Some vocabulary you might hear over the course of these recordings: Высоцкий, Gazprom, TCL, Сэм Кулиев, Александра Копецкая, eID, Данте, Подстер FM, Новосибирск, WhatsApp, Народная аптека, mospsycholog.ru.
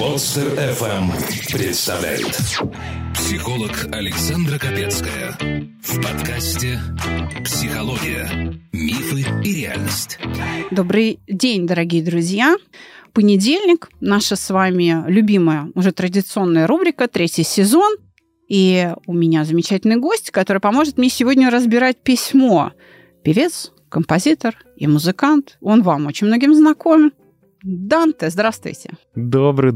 Подстер FM представляет психолог Александра Копецкая в подкасте «Психология. Мифы и реальность». Добрый день, дорогие друзья! Понедельник. Наша с вами любимая, уже традиционная рубрика «Третий сезон». И у меня замечательный гость, который поможет мне сегодня разбирать письмо. Певец, композитор и музыкант. Он вам очень многим знаком. Данте, здравствуйте. Добрый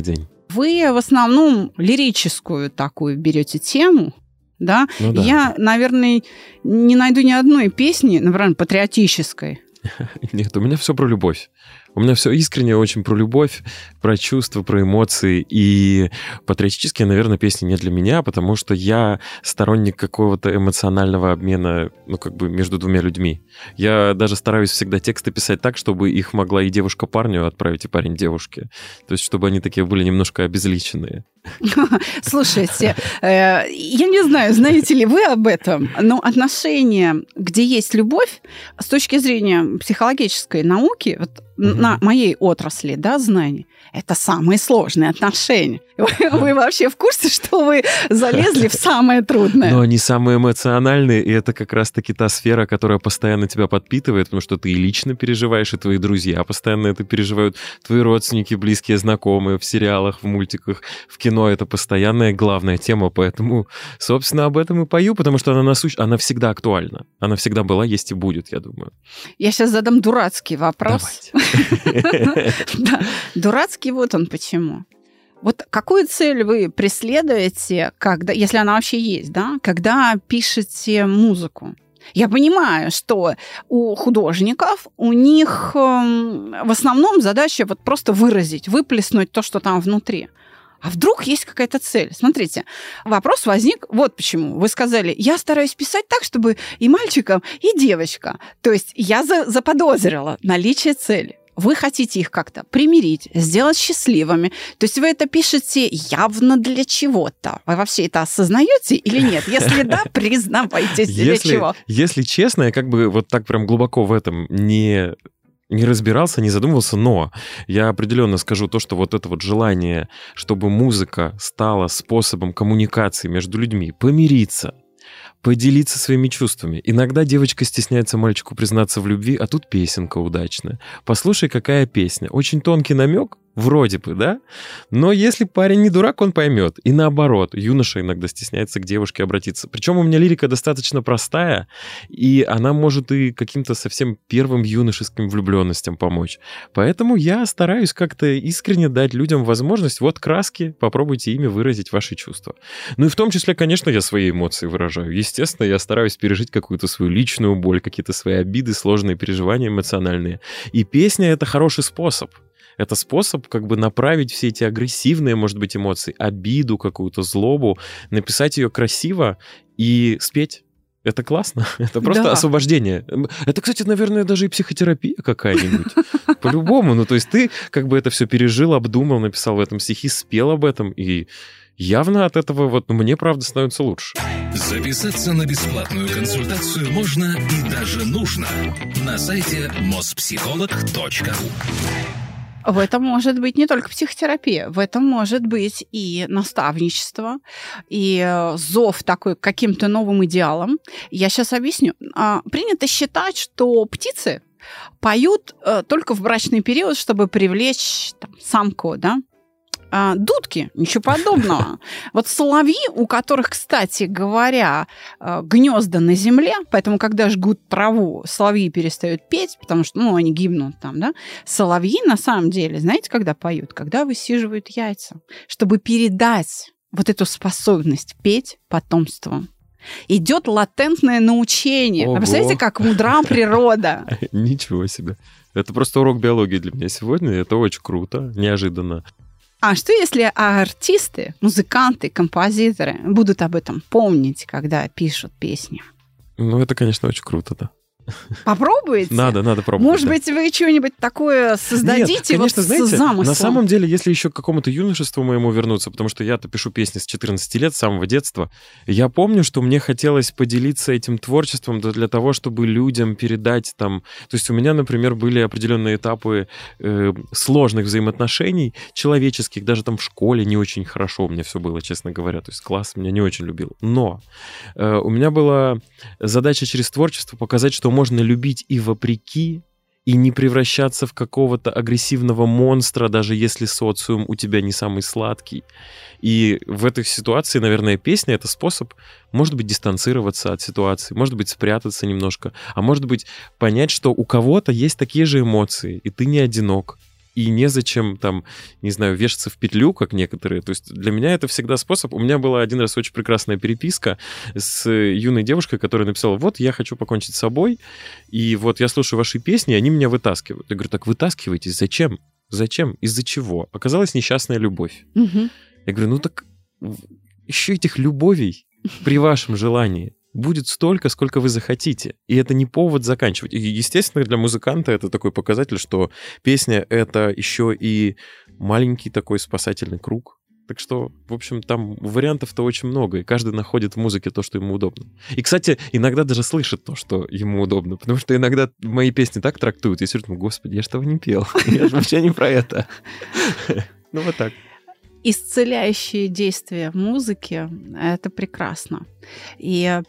день. Вы в основном лирическую такую берете тему, да? Ну, да. Я, наверное, не найду ни одной песни, например, патриотической. Нет, у меня все про любовь. У меня все искренне очень про любовь, про чувства, про эмоции. И патриотические, наверное, песни не для меня, потому что я сторонник какого-то эмоционального обмена, между двумя людьми. Я даже стараюсь всегда тексты писать так, чтобы их могла и девушка парню отправить, и парень девушке. То есть, чтобы они такие были немножко обезличенные. Слушайте, я не знаю, знаете ли вы об этом, но отношения, где есть любовь, с точки зрения психологической науки, на моей отрасли, да, знаний, это самые сложные отношения. Вы вообще в курсе, что вы залезли в самое трудное? Но они самые эмоциональные, и это как раз-таки та сфера, которая постоянно тебя подпитывает, потому что ты и лично переживаешь, и твои друзья постоянно это переживают, твои родственники, близкие, знакомые в сериалах, в мультиках, в кино. Это постоянная главная тема, поэтому, собственно, об этом и пою, потому что она насущна, она всегда актуальна. Она всегда была, есть и будет, я думаю. Я сейчас задам дурацкий вопрос. Давайте. Дурацкий, вот он почему. Вот какую цель вы преследуете, когда, если она вообще есть, да, когда пишете музыку? Я понимаю, что у художников, у них в основном задача вот просто выразить, выплеснуть то, что там внутри. А вдруг есть какая-то цель? Смотрите, вопрос возник вот почему. Вы сказали, я стараюсь писать так, чтобы и мальчикам, и девочка. То есть я заподозрила наличие цели. Вы хотите их как-то примирить, сделать счастливыми. То есть вы это пишете явно для чего-то. Вы вообще это осознаете или нет? Если да, признавайтесь, для чего. Если честно, я вот так прям глубоко в этом не разбирался, не задумывался, но я определенно скажу то, что вот это вот желание, чтобы музыка стала способом коммуникации между людьми, помириться, поделиться своими чувствами. Иногда девочка стесняется мальчику признаться в любви, а тут песенка удачная. Послушай, какая песня. Очень тонкий намек, вроде бы, да? Но если парень не дурак, он поймет. И наоборот, юноша иногда стесняется к девушке обратиться. Причем у меня лирика достаточно простая, и она может и каким-то совсем первым юношеским влюбленностям помочь. Поэтому я стараюсь как-то искренне дать людям возможность, вот краски, попробуйте ими выразить ваши чувства. Ну и в том числе, конечно, я свои эмоции выражаю. Естественно, я стараюсь пережить какую-то свою личную боль, какие-то свои обиды, сложные переживания эмоциональные. И песня — это хороший способ. Это способ направить все эти агрессивные, может быть, эмоции, обиду, какую-то злобу, написать ее красиво и спеть. Это классно. Это просто освобождение. Это, кстати, наверное, даже и психотерапия какая-нибудь. По-любому. Ну, то есть ты это все пережил, обдумал, написал в этом стихи, спел об этом, и явно от этого мне, правда, становится лучше. Записаться на бесплатную консультацию можно и даже нужно на сайте mospsycholog.ru. В этом может быть не только психотерапия, в этом может быть и наставничество, и зов такой к каким-то новым идеалам. Я сейчас объясню. Принято считать, что птицы поют только в брачный период, чтобы привлечь самку, да? Дудки, ничего подобного. Вот соловьи, у которых, кстати говоря, гнезда на земле, поэтому, когда жгут траву, соловьи перестают петь, потому что, они гибнут там, да. Соловьи, на самом деле, знаете, когда поют? Когда высиживают яйца, чтобы передать вот эту способность петь потомству. Идет латентное научение. Ого. А представляете, как мудра природа. Ничего себе. Это просто урок биологии для меня сегодня. Это очень круто, неожиданно. А что, если артисты, музыканты, композиторы будут об этом помнить, когда пишут песни? Это, конечно, очень круто, да. Попробуйте? Надо пробовать. Может быть, вы что-нибудь такое создадите? Нет, конечно, вот, знаете, на самом деле, если еще к какому-то юношеству моему вернуться, потому что я-то пишу песни с 14 лет, с самого детства, я помню, что мне хотелось поделиться этим творчеством для того, чтобы людям передать там... То есть у меня, например, были определенные этапы сложных взаимоотношений человеческих, даже там в школе не очень хорошо у меня все было, честно говоря. То есть класс меня не очень любил. Но у меня была задача через творчество показать, что можно любить и вопреки, и не превращаться в какого-то агрессивного монстра, даже если социум у тебя не самый сладкий. И в этой ситуации, наверное, песня — это способ, может быть, дистанцироваться от ситуации, может быть, спрятаться немножко, а может быть, понять, что у кого-то есть такие же эмоции, и ты не одинок. И незачем там, не знаю, вешаться в петлю, как некоторые. То есть для меня это всегда способ. У меня была один раз очень прекрасная переписка с юной девушкой, которая написала: вот, я хочу покончить с собой, и вот я слушаю ваши песни, и они меня вытаскивают. Я говорю: так вытаскиваетесь? Зачем? Зачем? Из-за чего? Оказалась несчастная любовь. Угу. Я говорю: ну так еще этих любовей при вашем желании будет столько, сколько вы захотите. И это не повод заканчивать. И, естественно, для музыканта это такой показатель, что песня — это еще и маленький такой спасательный круг. Так что, в общем, там вариантов-то очень много, и каждый находит в музыке то, что ему удобно. И, кстати, иногда даже слышит то, что ему удобно, потому что иногда мои песни так трактуют, и все думаю: господи, я же этого не пел, я же вообще не про это. Ну, вот так. Исцеляющие действия в музыке — это прекрасно. И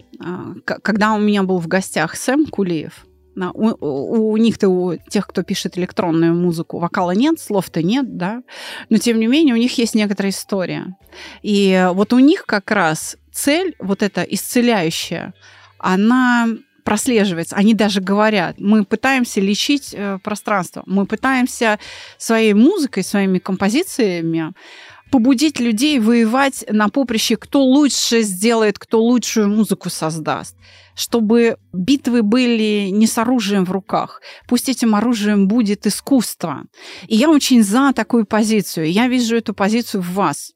когда у меня был в гостях Сэм Кулиев, у них-то, у тех, кто пишет электронную музыку, вокала нет, слов-то нет, да? Но, тем не менее, у них есть некоторая история. И вот у них как раз цель, вот эта исцеляющая, она... прослеживается. Они даже говорят: мы пытаемся лечить пространство, мы пытаемся своей музыкой, своими композициями побудить людей воевать на поприще, кто лучше сделает, кто лучшую музыку создаст, чтобы битвы были не с оружием в руках. Пусть этим оружием будет искусство. И я очень за такую позицию. Я вижу эту позицию в вас.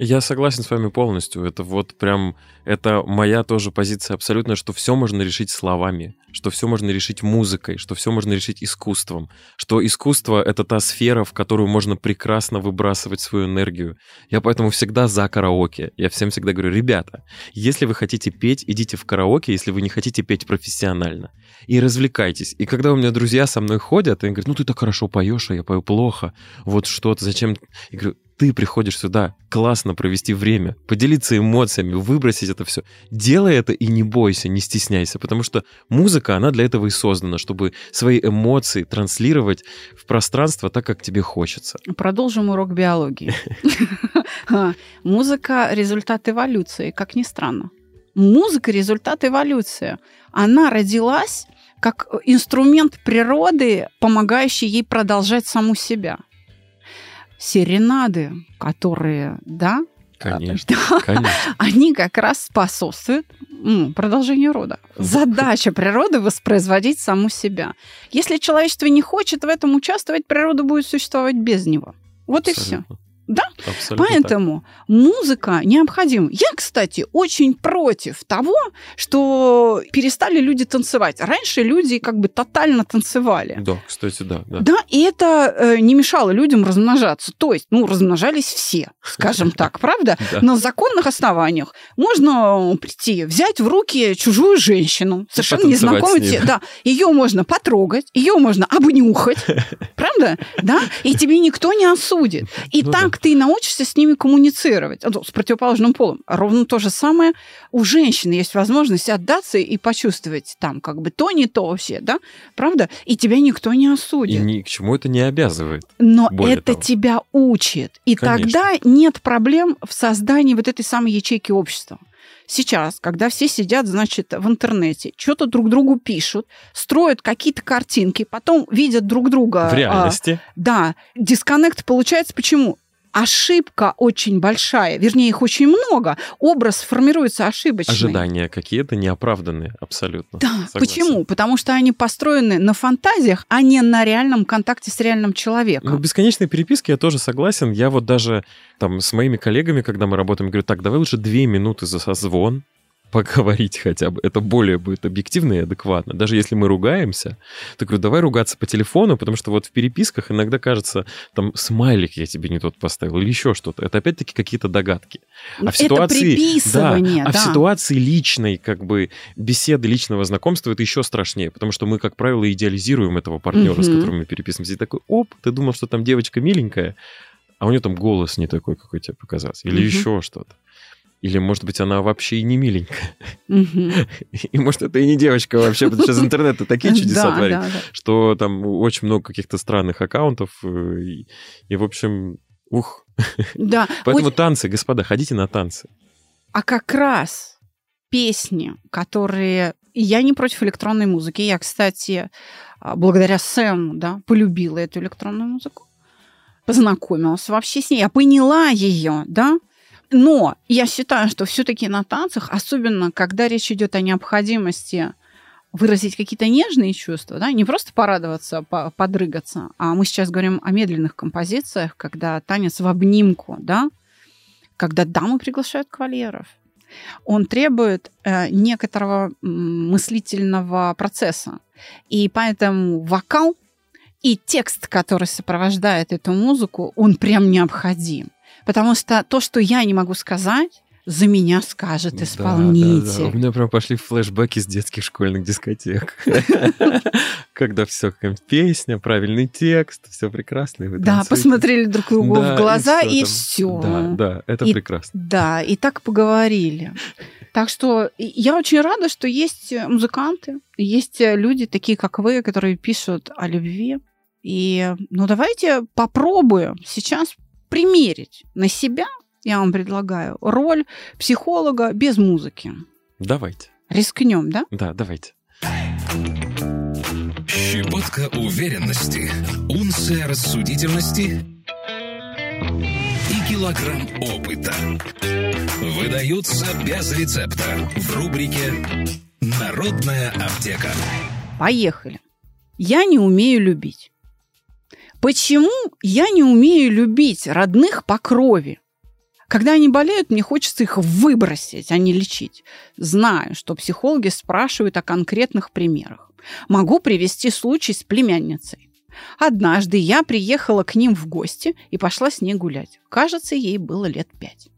Я согласен с вами полностью. Это вот прям... Это моя тоже позиция абсолютно, что все можно решить словами, что все можно решить музыкой, что все можно решить искусством, что искусство — это та сфера, в которую можно прекрасно выбрасывать свою энергию. Я поэтому всегда за караоке. Я всем всегда говорю: ребята, если вы хотите петь, идите в караоке, если вы не хотите петь профессионально. И развлекайтесь. И когда у меня друзья со мной ходят, они говорят: ну ты так хорошо поешь, а я пою плохо. Вот что-то, зачем... Я говорю: ты приходишь сюда классно провести время, поделиться эмоциями, выбросить это все. Делай это и не бойся, не стесняйся, потому что музыка, она для этого и создана, чтобы свои эмоции транслировать в пространство так, как тебе хочется. Продолжим урок биологии. Музыка — результат эволюции, как ни странно. Музыка — результат эволюции. Она родилась как инструмент природы, помогающий ей продолжать саму себя. Серенады, которые, да, конечно, да, конечно, они как раз способствуют продолжению рода. Задача природы — воспроизводить саму себя. Если человечество не хочет в этом участвовать, природа будет существовать без него. Вот абсолютно. И все. Да? Абсолютно. Поэтому так. Музыка необходима. Я, кстати, очень против того, что перестали люди танцевать. Раньше люди как бы тотально танцевали. Да, кстати, да. Да, и это не мешало людям размножаться. То есть, размножались все, скажем так, правда? На законных основаниях можно прийти, взять в руки чужую женщину, совершенно незнакомую тебе. Да, ее можно потрогать, ее можно обнюхать, правда? Да, и тебе никто не осудит. И так ты научишься с ними коммуницировать, с противоположным полом. Ровно то же самое у женщины есть возможность отдаться и почувствовать там как бы то, не то вообще, да? Правда? И тебя никто не осудит. И ни к чему это не обязывает. Но это тебя учит. И тогда нет проблем в создании вот этой самой ячейки общества. Сейчас, когда все сидят, значит, в интернете, что-то друг другу пишут, строят какие-то картинки, потом видят друг друга. В реальности. Да. Дисконнект получается почему? Ошибка очень большая, вернее, их очень много. Образ формируется ошибочный. Ожидания какие-то неоправданные абсолютно. Да, согласен. Почему? Потому что они построены на фантазиях, а не на реальном контакте с реальным человеком. В бесконечной переписке я тоже согласен. Я вот даже там с моими коллегами, когда мы работаем, говорю: так, давай лучше 2 минуты за созвон, поговорить хотя бы. Это более будет объективно и адекватно. Даже если мы ругаемся, то говорю, давай ругаться по телефону, потому что вот в переписках иногда кажется, там, смайлик я тебе не тот поставил или еще что-то. Это опять-таки какие-то догадки. А в ситуации, приписывание, да. А в ситуации личной, как бы, беседы, личного знакомства это еще страшнее, потому что мы, как правило, идеализируем этого партнера, с которым мы переписываемся. И такой, оп, ты думал, что там девочка миленькая, а у нее там голос не такой, какой тебе показался. Или еще что-то. Или, может быть, она вообще и не миленькая. И, может, это и не девочка вообще, потому что сейчас интернет-то такие чудеса творит, что там очень много каких-то странных аккаунтов. И в общем, ух. Поэтому танцы, господа, ходите на танцы. А как раз песни, которые... Я не против электронной музыки. Я, кстати, благодаря Сэму, да, полюбила эту электронную музыку. Познакомилась вообще с ней. Я поняла ее, да. Но я считаю, что все-таки на танцах, особенно когда речь идет о необходимости выразить какие-то нежные чувства, да, не просто порадоваться, подрыгаться, а мы сейчас говорим о медленных композициях, когда танец в обнимку, да, когда даму приглашают кавалеров. Он требует некоторого мыслительного процесса. И поэтому вокал и текст, который сопровождает эту музыку, он прям необходим. Потому что то, что я не могу сказать, за меня скажет исполнитель. Да, да, да. У меня прям пошли флешбеки с детских школьных дискотек. Когда все, песня, правильный текст, все прекрасно. Да, посмотрели друг другу в глаза, и все. Да, да, это прекрасно. Да, и так поговорили. Так что я очень рада, что есть музыканты, есть люди, такие как вы, которые пишут о любви. И ну давайте попробуем сейчас примерить на себя, я вам предлагаю, роль психолога без музыки. Давайте. Рискнем, да? Да, давайте. Щепотка уверенности, унция рассудительности и килограмм опыта выдаются без рецепта в рубрике «Народная аптека». Поехали. Я не умею любить. Почему я не умею любить родных по крови? Когда они болеют, мне хочется их выбросить, а не лечить. Знаю, что психологи спрашивают о конкретных примерах. Могу привести случай с племянницей. Однажды я приехала к ним в гости и пошла с ней гулять. Кажется, ей было лет 5.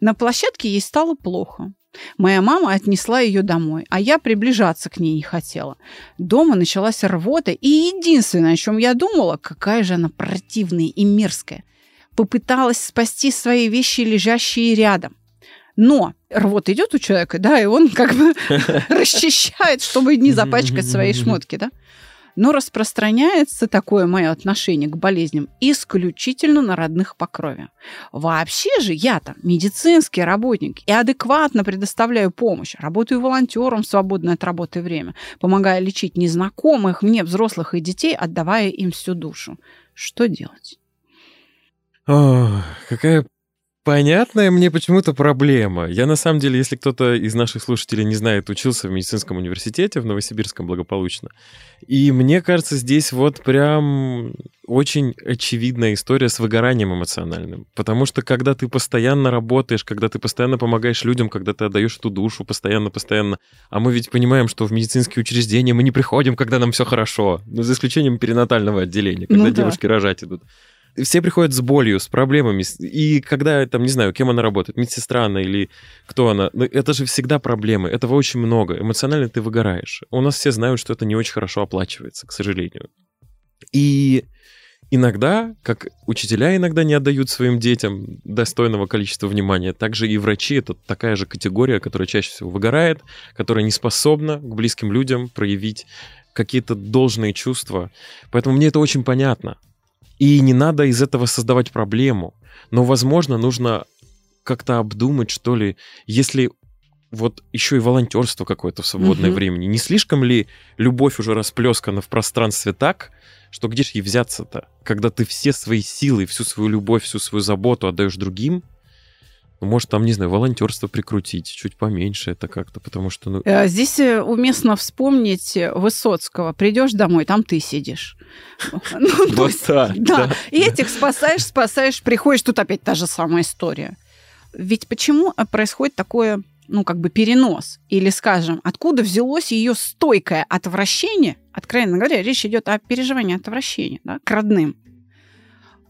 На площадке ей стало плохо. Моя мама отнесла ее домой, а я приближаться к ней не хотела. Дома началась рвота, и единственное, о чем я думала, какая же она противная и мерзкая. Попыталась спасти свои вещи, лежащие рядом. Но рвота идет у человека, да, и он как бы расчищает, чтобы не запачкать свои шмотки, да. Но распространяется такое мое отношение к болезням исключительно на родных по крови. Вообще же я-то медицинский работник и адекватно предоставляю помощь. Работаю волонтером в свободное от работы время, помогая лечить незнакомых мне, взрослых и детей, отдавая им всю душу. Что делать? О, какая понятная мне почему-то проблема. Я, на самом деле, если кто-то из наших слушателей не знает, учился в медицинском университете в Новосибирском благополучно. И мне кажется, здесь вот прям очень очевидная история с выгоранием эмоциональным. Потому что когда ты постоянно работаешь, когда ты постоянно помогаешь людям, когда ты отдаешь эту душу постоянно. А мы ведь понимаем, что в медицинские учреждения мы не приходим, когда нам все хорошо. Ну, за исключением перинатального отделения, когда девушки рожать идут. Все приходят с болью, с проблемами. И когда, там, не знаю, кем она работает, медсестра она или кто она, это же всегда проблемы, этого очень много. Эмоционально ты выгораешь. У нас все знают, что это не очень хорошо оплачивается, к сожалению. И иногда, как учителя иногда не отдают своим детям достойного количества внимания, также и врачи — это такая же категория, которая чаще всего выгорает, которая не способна к близким людям проявить какие-то должные чувства. Поэтому мне это очень понятно. И не надо из этого создавать проблему. Но, возможно, нужно как-то обдумать, что ли, если вот еще и волонтерство какое-то в свободное время. Не слишком ли любовь уже расплескана в пространстве так, что где же ей взяться-то? Когда ты все свои силы, всю свою любовь, всю свою заботу отдаешь другим, может, там, не знаю, волонтерство прикрутить, чуть поменьше это как-то, потому что... Здесь уместно вспомнить Высоцкого. Придешь домой, там ты сидишь. Да, и этих спасаешь, приходишь, тут опять та же самая история. Ведь почему происходит такое ну, как бы перенос, или, скажем, откуда взялось ее стойкое отвращение, откровенно говоря, речь идет о переживании отвращения, да, к родным.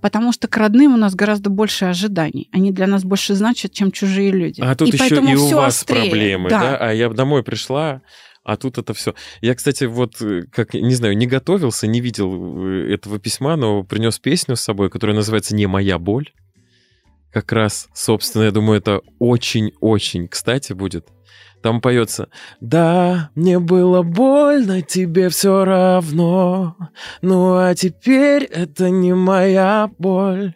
Потому что к родным у нас гораздо больше ожиданий. Они для нас больше значат, чем чужие люди. А тут и еще и у вас острее. Проблемы, да. да? А я домой пришла, а тут это все. Я, кстати, вот, как не знаю, не готовился, не видел этого письма, но принес песню с собой, которая называется «Не моя боль». Как раз, собственно, я думаю, это очень-очень кстати будет. Там поется: «Да, мне было больно, тебе все равно, ну а теперь это не моя боль.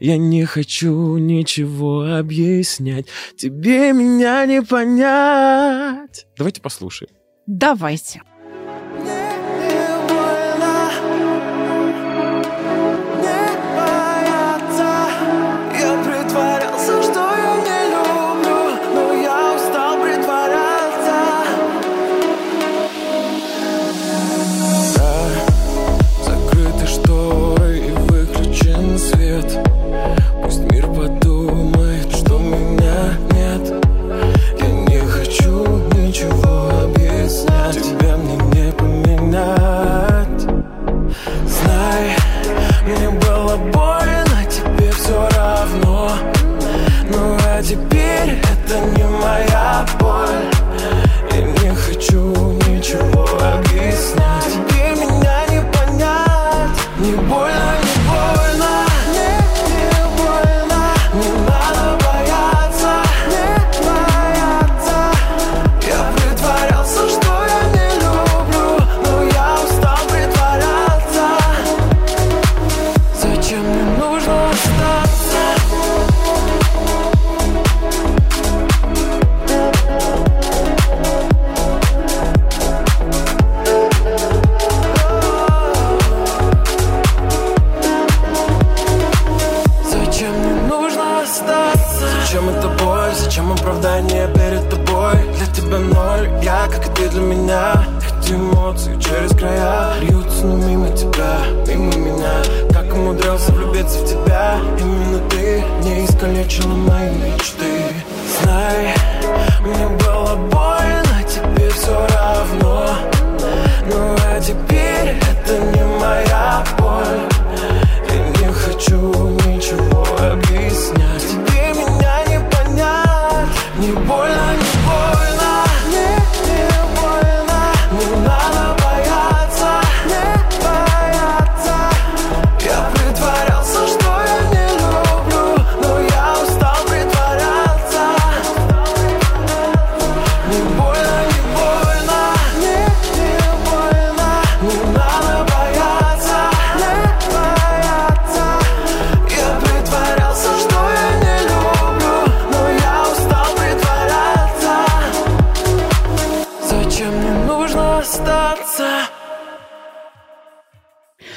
Я не хочу ничего объяснять, тебе меня не понять». Давайте послушаем. Давайте.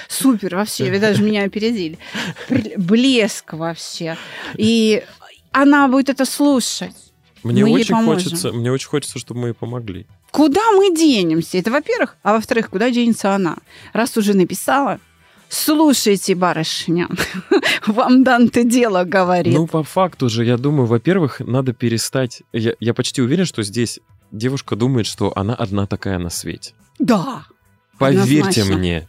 Супер вообще, вы даже меня опередили. Блеск вообще. И она будет это слушать. Мне очень хочется, чтобы мы ей помогли. Куда мы денемся? Это, во-первых. А во-вторых, куда денется она? Раз уже написала, слушайте, барышня, вам Данте дело говорит. Ну, по факту же, я думаю, во-первых, надо перестать... Я почти уверен, что здесь девушка думает, что она одна такая на свете. Да. Поверьте мне.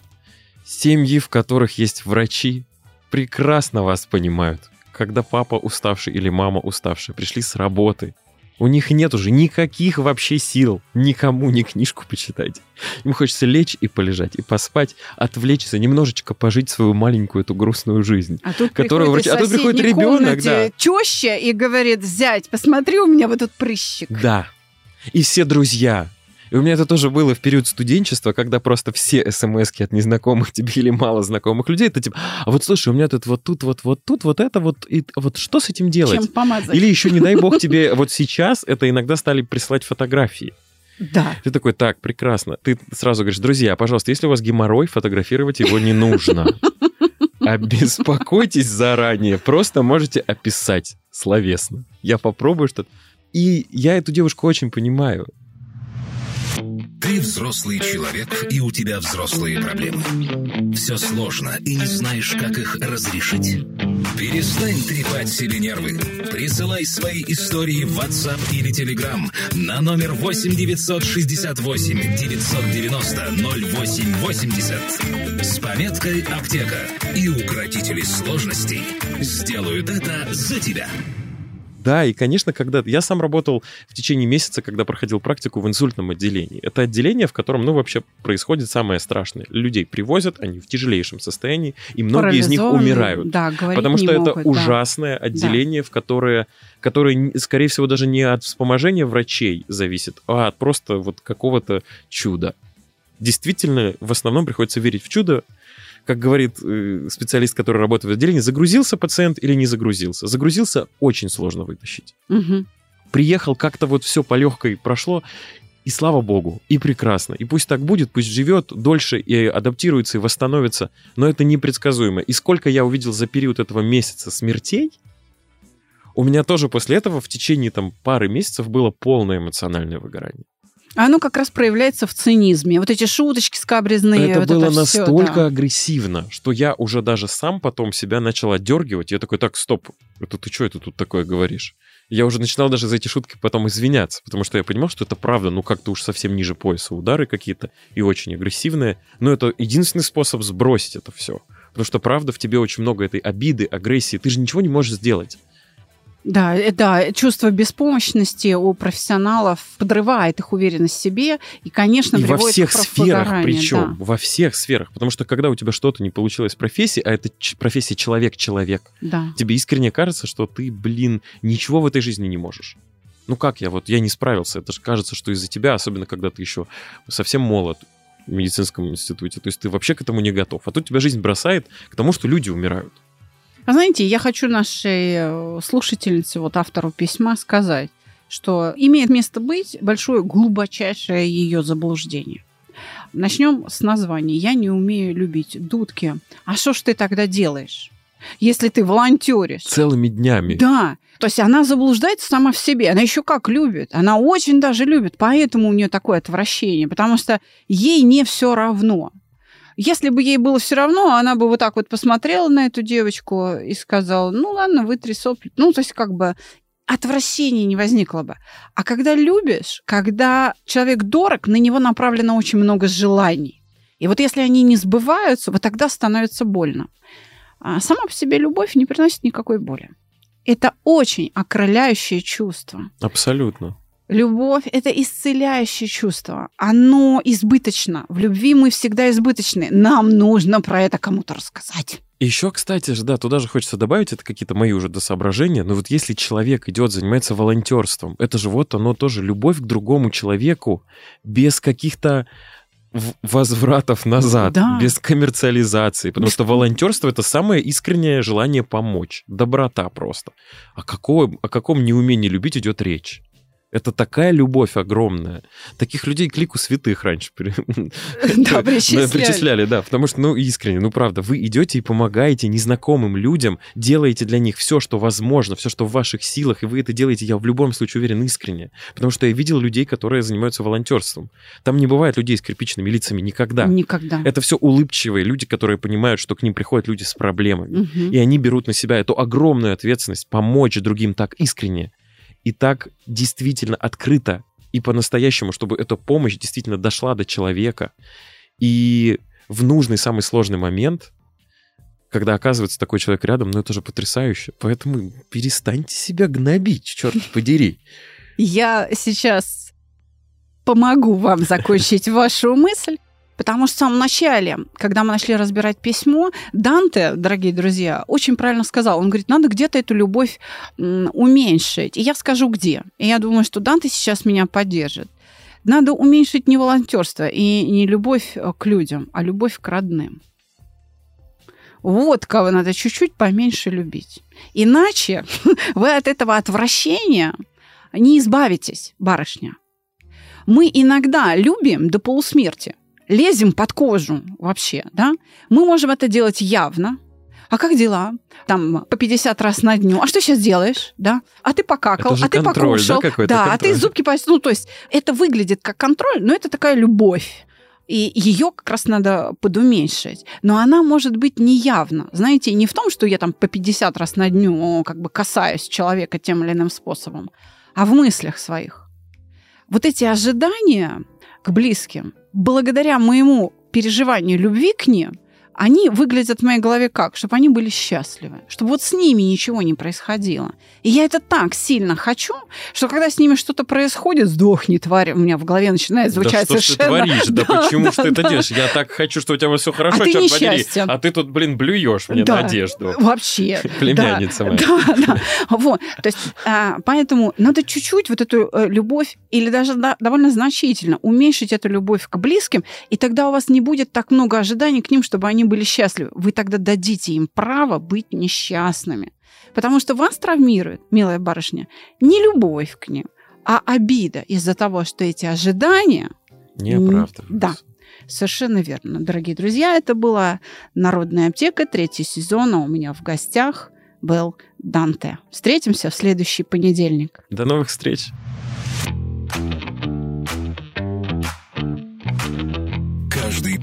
Семьи, в которых есть врачи, прекрасно вас понимают. Когда папа уставший или мама уставшая пришли с работы, у них нет уже никаких вообще сил никому ни книжку почитать. Им хочется лечь и полежать, и поспать, отвлечься, немножечко пожить свою маленькую эту грустную жизнь. А тут приходит ребенок, да. Теща и говорит: «Зять, посмотри, у меня вот этот прыщик». Да. И все друзья... И у меня это тоже было в период студенчества, когда просто все смс-ки от незнакомых тебе или мало знакомых людей, это типа: «А вот слушай, у меня тут вот тут, вот тут, вот это вот, и вот что с этим делать?» Чем помазать? Или еще, не дай бог, тебе вот сейчас это иногда стали присылать фотографии. Да. Ты такой: так, прекрасно. Ты сразу говоришь: друзья, пожалуйста, если у вас геморрой, фотографировать его не нужно. Обеспокойтесь заранее, просто можете описать словесно. Я попробую что-то. И я эту девушку очень понимаю. Ты взрослый человек, и у тебя взрослые проблемы. Все сложно, и не знаешь, как их разрешить. Перестань трепать себе нервы. Присылай свои истории в WhatsApp или Telegram на номер 8-968-990-0880 с пометкой «Аптека». И укротители сложностей сделают это за тебя. Да, и, конечно, когда... Я сам работал в течение месяца, когда проходил практику в инсультном отделении. Это отделение, в котором, вообще происходит самое страшное. Людей привозят, они в тяжелейшем состоянии, и многие из них умирают. Да, потому что это ужасное отделение, в которое, скорее всего, даже не от вспоможения врачей зависит, а от просто какого-то чуда. Действительно, в основном приходится верить в чудо. Как говорит специалист, который работает в отделении, загрузился пациент или не загрузился? Загрузился очень сложно вытащить. Угу. Приехал, как-то все по легкой прошло, и слава богу, и прекрасно. И пусть так будет, пусть живет дольше и адаптируется, и восстановится, но это непредсказуемо. И сколько я увидел за период этого месяца смертей, у меня тоже после этого в течение пары месяцев было полное эмоциональное выгорание. Оно как раз проявляется в цинизме. Вот эти шуточки скабрезные. Это было это настолько агрессивно, что я уже даже сам потом себя начал отдергивать. Я такой, так, стоп, это ты что это тут такое говоришь? Я уже начинал даже за эти шутки потом извиняться, потому что я понимал, что это правда, как-то уж совсем ниже пояса удары какие-то и очень агрессивные. Но это единственный способ сбросить это все. Потому что, правда, в тебе очень много этой обиды, агрессии. Ты же ничего не можешь сделать. Да, чувство беспомощности у профессионалов подрывает их уверенность в себе и, конечно, приводит к профвыгоранию. Причем, да. Во всех сферах. Потому что, когда у тебя что-то не получилось в профессии, а это профессия человек-человек, да. Тебе искренне кажется, что ты, ничего в этой жизни не можешь. Как я? Я не справился. Это же кажется, что из-за тебя, особенно когда ты еще совсем молод в медицинском институте, то есть ты вообще к этому не готов. А тут тебя жизнь бросает к тому, что люди умирают. А знаете, я хочу нашей слушательнице, автору письма, сказать, что имеет место быть большое, глубочайшее ее заблуждение. Начнем с названия. «Я не умею любить дудки». А что ж ты тогда делаешь, если ты волонтеришь? Целыми днями. Да. То есть она заблуждается сама в себе. Она еще как любит. Она очень даже любит. Поэтому у нее такое отвращение. Потому что ей не все равно. Если бы ей было все равно, она бы так посмотрела на эту девочку и сказала, ладно, вытри сопли. То есть отвращения не возникло бы. А когда любишь, когда человек дорог, на него направлено очень много желаний. И если они не сбываются, тогда становится больно. А сама по себе любовь не приносит никакой боли. Это очень окрыляющее чувство. Абсолютно. Любовь – это исцеляющее чувство. Оно избыточно. В любви мы всегда избыточны. Нам нужно про это кому-то рассказать. Еще, кстати же, да, туда же хочется добавить, это какие-то мои уже досоображения, но если человек идет, занимается волонтерством, это же оно тоже любовь к другому человеку без каких-то возвратов назад, да. Без коммерциализации, потому что волонтерство — это самое искреннее желание помочь, доброта просто. О каком неумении любить идет речь? Это такая любовь огромная. Таких людей к лику святых раньше причисляли. Да, потому что, искренне, правда, вы идете и помогаете незнакомым людям, делаете для них все, что возможно, все, что в ваших силах, и вы это делаете, я в любом случае уверен, искренне. Потому что я видел людей, которые занимаются волонтерством. Там не бывает людей с кирпичными лицами никогда. Никогда. Это все улыбчивые люди, которые понимают, что к ним приходят люди с проблемами. Угу. И они берут на себя эту огромную ответственность помочь другим так искренне. И так действительно открыто и по-настоящему, чтобы эта помощь действительно дошла до человека. И в нужный, самый сложный момент, когда оказывается такой человек рядом, это же потрясающе. Поэтому перестаньте себя гнобить, черт подери. Я сейчас помогу вам закончить вашу мысль. Потому что в самом начале, когда мы начали разбирать письмо, Данте, дорогие друзья, очень правильно сказал. Он говорит, надо где-то эту любовь уменьшить. И я скажу, где. И я думаю, что Данте сейчас меня поддержит. Надо уменьшить не волонтерство и не любовь к людям, а любовь к родным. Вот кого надо чуть-чуть поменьше любить. Иначе вы от этого отвращения не избавитесь, барышня. Мы иногда любим до полусмерти. Лезем под кожу вообще, да? Мы можем это делать явно, а как дела? Там по 50 раз на дню. А что сейчас делаешь? Да? А ты покакал, это же контроль, ты покушал. Да, какой-то контроль. А ты зубки почистил. Ну, то есть это выглядит как контроль, но это такая любовь. И ее как раз надо подуменьшить. Но она может быть неявна. Знаете, не в том, что я там по 50 раз на дню как бы касаюсь человека тем или иным способом, а в мыслях своих. Вот эти ожидания к близким, благодаря моему переживанию любви к ним, они выглядят в моей голове как? Чтобы они были счастливы. Чтобы вот с ними ничего не происходило. И я это так сильно хочу, что когда с ними что-то происходит, сдохни, тварь, у меня в голове начинает звучать совершенно... Да что ты творишь? Да почему ж ты это делаешь? Я так хочу, что у тебя все хорошо, черт подери. А ты тут, блин, блюешь мне на одежду. Вообще. Племянница моя. Да. Вот. То есть поэтому надо чуть-чуть вот эту любовь, или даже довольно значительно уменьшить эту любовь к близким, и тогда у вас не будет так много ожиданий к ним, чтобы они были счастливы. Вы тогда дадите им право быть несчастными. Потому что вас травмирует, милая барышня, не любовь к ним, а обида из-за того, что эти ожидания... Не оправдываются. Да, совершенно верно. Дорогие друзья, это была «Народная аптека», 3-й сезон, а у меня в гостях был Данте. Встретимся в следующий понедельник. До новых встреч! Каждый